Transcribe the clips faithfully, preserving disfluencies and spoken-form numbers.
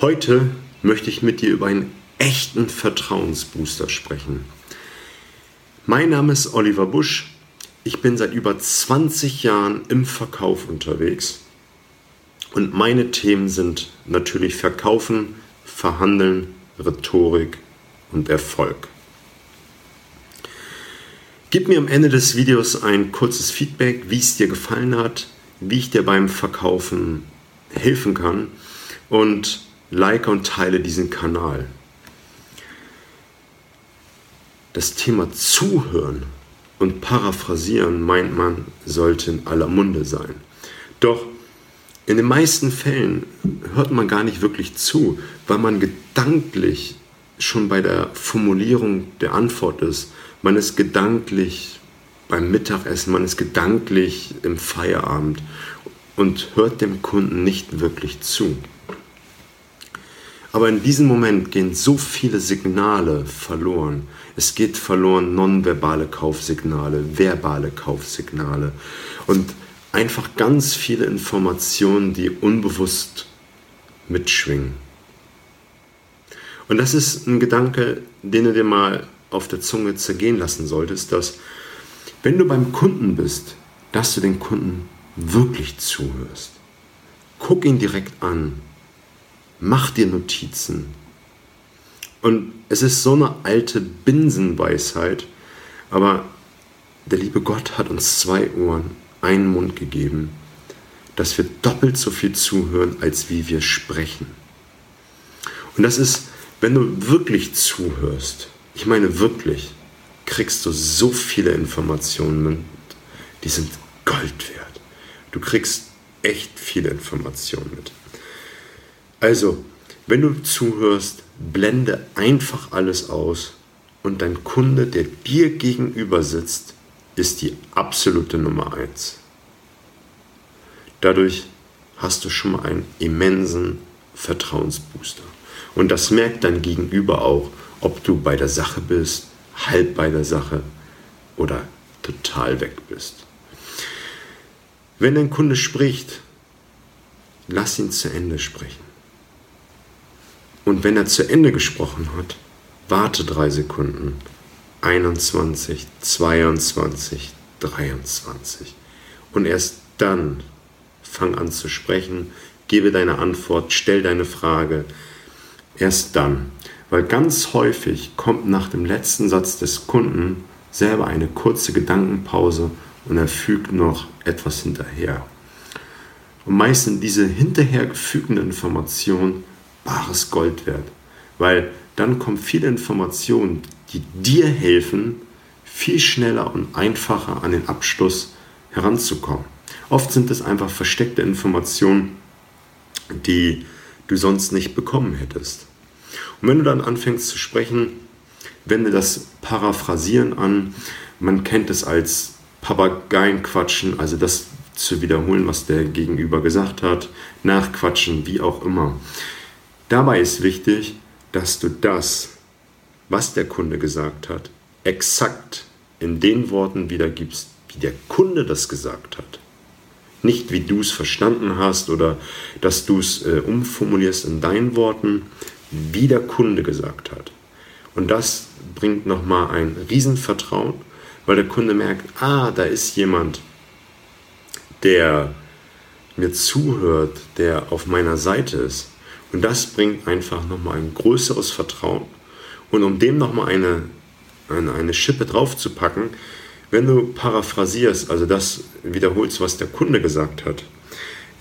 Heute möchte ich mit dir über einen echten Vertrauensbooster sprechen. Mein Name ist Oliver Busch. Ich bin seit über zwanzig Jahren im Verkauf unterwegs. Und meine Themen sind natürlich Verkaufen, Verhandeln, Rhetorik und Erfolg. Gib mir am Ende des Videos ein kurzes Feedback, wie es dir gefallen hat, wie ich dir beim Verkaufen helfen kann und like und teile diesen Kanal. Das Thema Zuhören und Paraphrasieren, meint man, sollte in aller Munde sein. Doch in den meisten Fällen hört man gar nicht wirklich zu, weil man gedanklich schon bei der Formulierung der Antwort ist. Man ist gedanklich beim Mittagessen, man ist gedanklich im Feierabend und hört dem Kunden nicht wirklich zu. Aber in diesem Moment gehen so viele Signale verloren. Es geht verloren nonverbale Kaufsignale, verbale Kaufsignale und einfach ganz viele Informationen, die unbewusst mitschwingen. Und das ist ein Gedanke, den du dir mal auf der Zunge zergehen lassen solltest, dass wenn du beim Kunden bist, dass du den Kunden wirklich zuhörst. Guck ihn direkt an. Mach dir Notizen. Und es ist so eine alte Binsenweisheit, aber der liebe Gott hat uns zwei Ohren, einen Mund gegeben, dass wir doppelt so viel zuhören, als wie wir sprechen. Und das ist, wenn du wirklich zuhörst, ich meine wirklich, kriegst du so viele Informationen mit, die sind Gold wert. Du kriegst echt viele Informationen mit. Also, wenn du zuhörst, blende einfach alles aus und dein Kunde, der dir gegenüber sitzt, ist die absolute Nummer eins. Dadurch hast du schon mal einen immensen Vertrauensbooster. Und das merkt dein Gegenüber auch, ob du bei der Sache bist, halb bei der Sache oder total weg bist. Wenn dein Kunde spricht, lass ihn zu Ende sprechen. Und wenn er zu Ende gesprochen hat, warte drei Sekunden, einundzwanzig, zweiundzwanzig, dreiundzwanzig. Und erst dann fang an zu sprechen, gebe deine Antwort, stell deine Frage. Erst dann, weil ganz häufig kommt nach dem letzten Satz des Kunden selber eine kurze Gedankenpause und er fügt noch etwas hinterher. Und meist sind diese hinterher gefügten Informationen wahres Gold wert, weil dann kommen viele Informationen, die dir helfen, viel schneller und einfacher an den Abschluss heranzukommen. Oft sind es einfach versteckte Informationen, die du sonst nicht bekommen hättest. Und wenn du dann anfängst zu sprechen, wende das Paraphrasieren an. Man kennt es als Papageienquatschen, also das zu wiederholen, was der Gegenüber gesagt hat, nachquatschen, wie auch immer. Dabei ist wichtig, dass du das, was der Kunde gesagt hat, exakt in den Worten wiedergibst, wie der Kunde das gesagt hat. Nicht, wie du es verstanden hast oder dass du es äh, umformulierst in deinen Worten, wie der Kunde gesagt hat. Und das bringt nochmal ein Riesenvertrauen, weil der Kunde merkt, ah, da ist jemand, der mir zuhört, der auf meiner Seite ist. Und das bringt einfach nochmal ein größeres Vertrauen. Und um dem nochmal eine, eine, eine Schippe drauf zu packen, wenn du paraphrasierst, also das wiederholst, was der Kunde gesagt hat,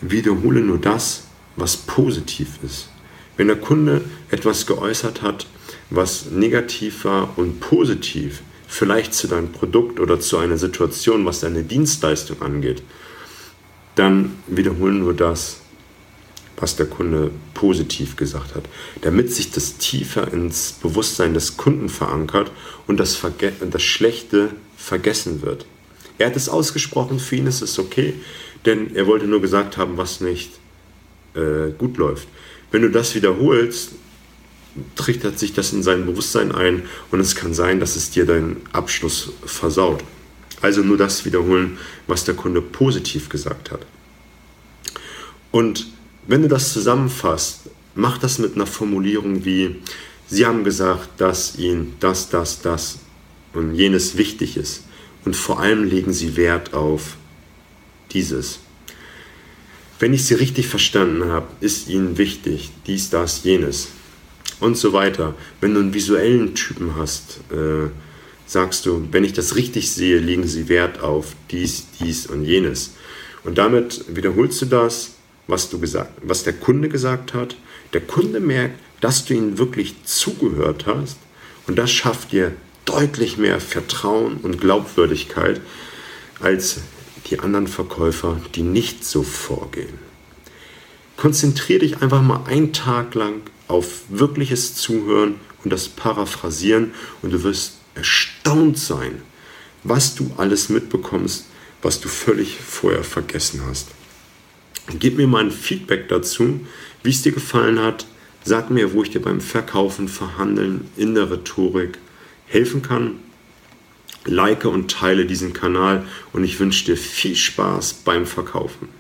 wiederhole nur das, was positiv ist. Wenn der Kunde etwas geäußert hat, was negativ war und positiv, vielleicht zu deinem Produkt oder zu einer Situation, was deine Dienstleistung angeht, dann wiederhole nur das, was der Kunde positiv gesagt hat, damit sich das tiefer ins Bewusstsein des Kunden verankert und das, Verge- das Schlechte vergessen wird. Er hat es ausgesprochen, für ihn ist es okay, denn er wollte nur gesagt haben, was nicht äh, gut läuft. Wenn du das wiederholst, trichtert sich das in sein Bewusstsein ein und es kann sein, dass es dir deinen Abschluss versaut. Also nur das wiederholen, was der Kunde positiv gesagt hat. Und wenn du das zusammenfasst, macht das mit einer Formulierung wie, Sie haben gesagt, dass Ihnen das, das, das und jenes wichtig ist. Und vor allem legen Sie Wert auf dieses. Wenn ich Sie richtig verstanden habe, ist Ihnen wichtig dies, das, jenes und so weiter. Wenn du einen visuellen Typen hast, äh, sagst du, wenn ich das richtig sehe, legen Sie Wert auf dies, dies und jenes. Und damit wiederholst du das, was du gesagt, was der Kunde gesagt hat. Der Kunde merkt, dass du ihm wirklich zugehört hast, und das schafft dir deutlich mehr Vertrauen und Glaubwürdigkeit als die anderen Verkäufer, die nicht so vorgehen. Konzentriere dich einfach mal einen Tag lang auf wirkliches Zuhören und das Paraphrasieren, und du wirst erstaunt sein, was du alles mitbekommst, was du völlig vorher vergessen hast. Gib mir mal ein Feedback dazu, wie es dir gefallen hat. Sag mir, wo ich dir beim Verkaufen, Verhandeln, in der Rhetorik helfen kann. Like und teile diesen Kanal, und ich wünsche dir viel Spaß beim Verkaufen.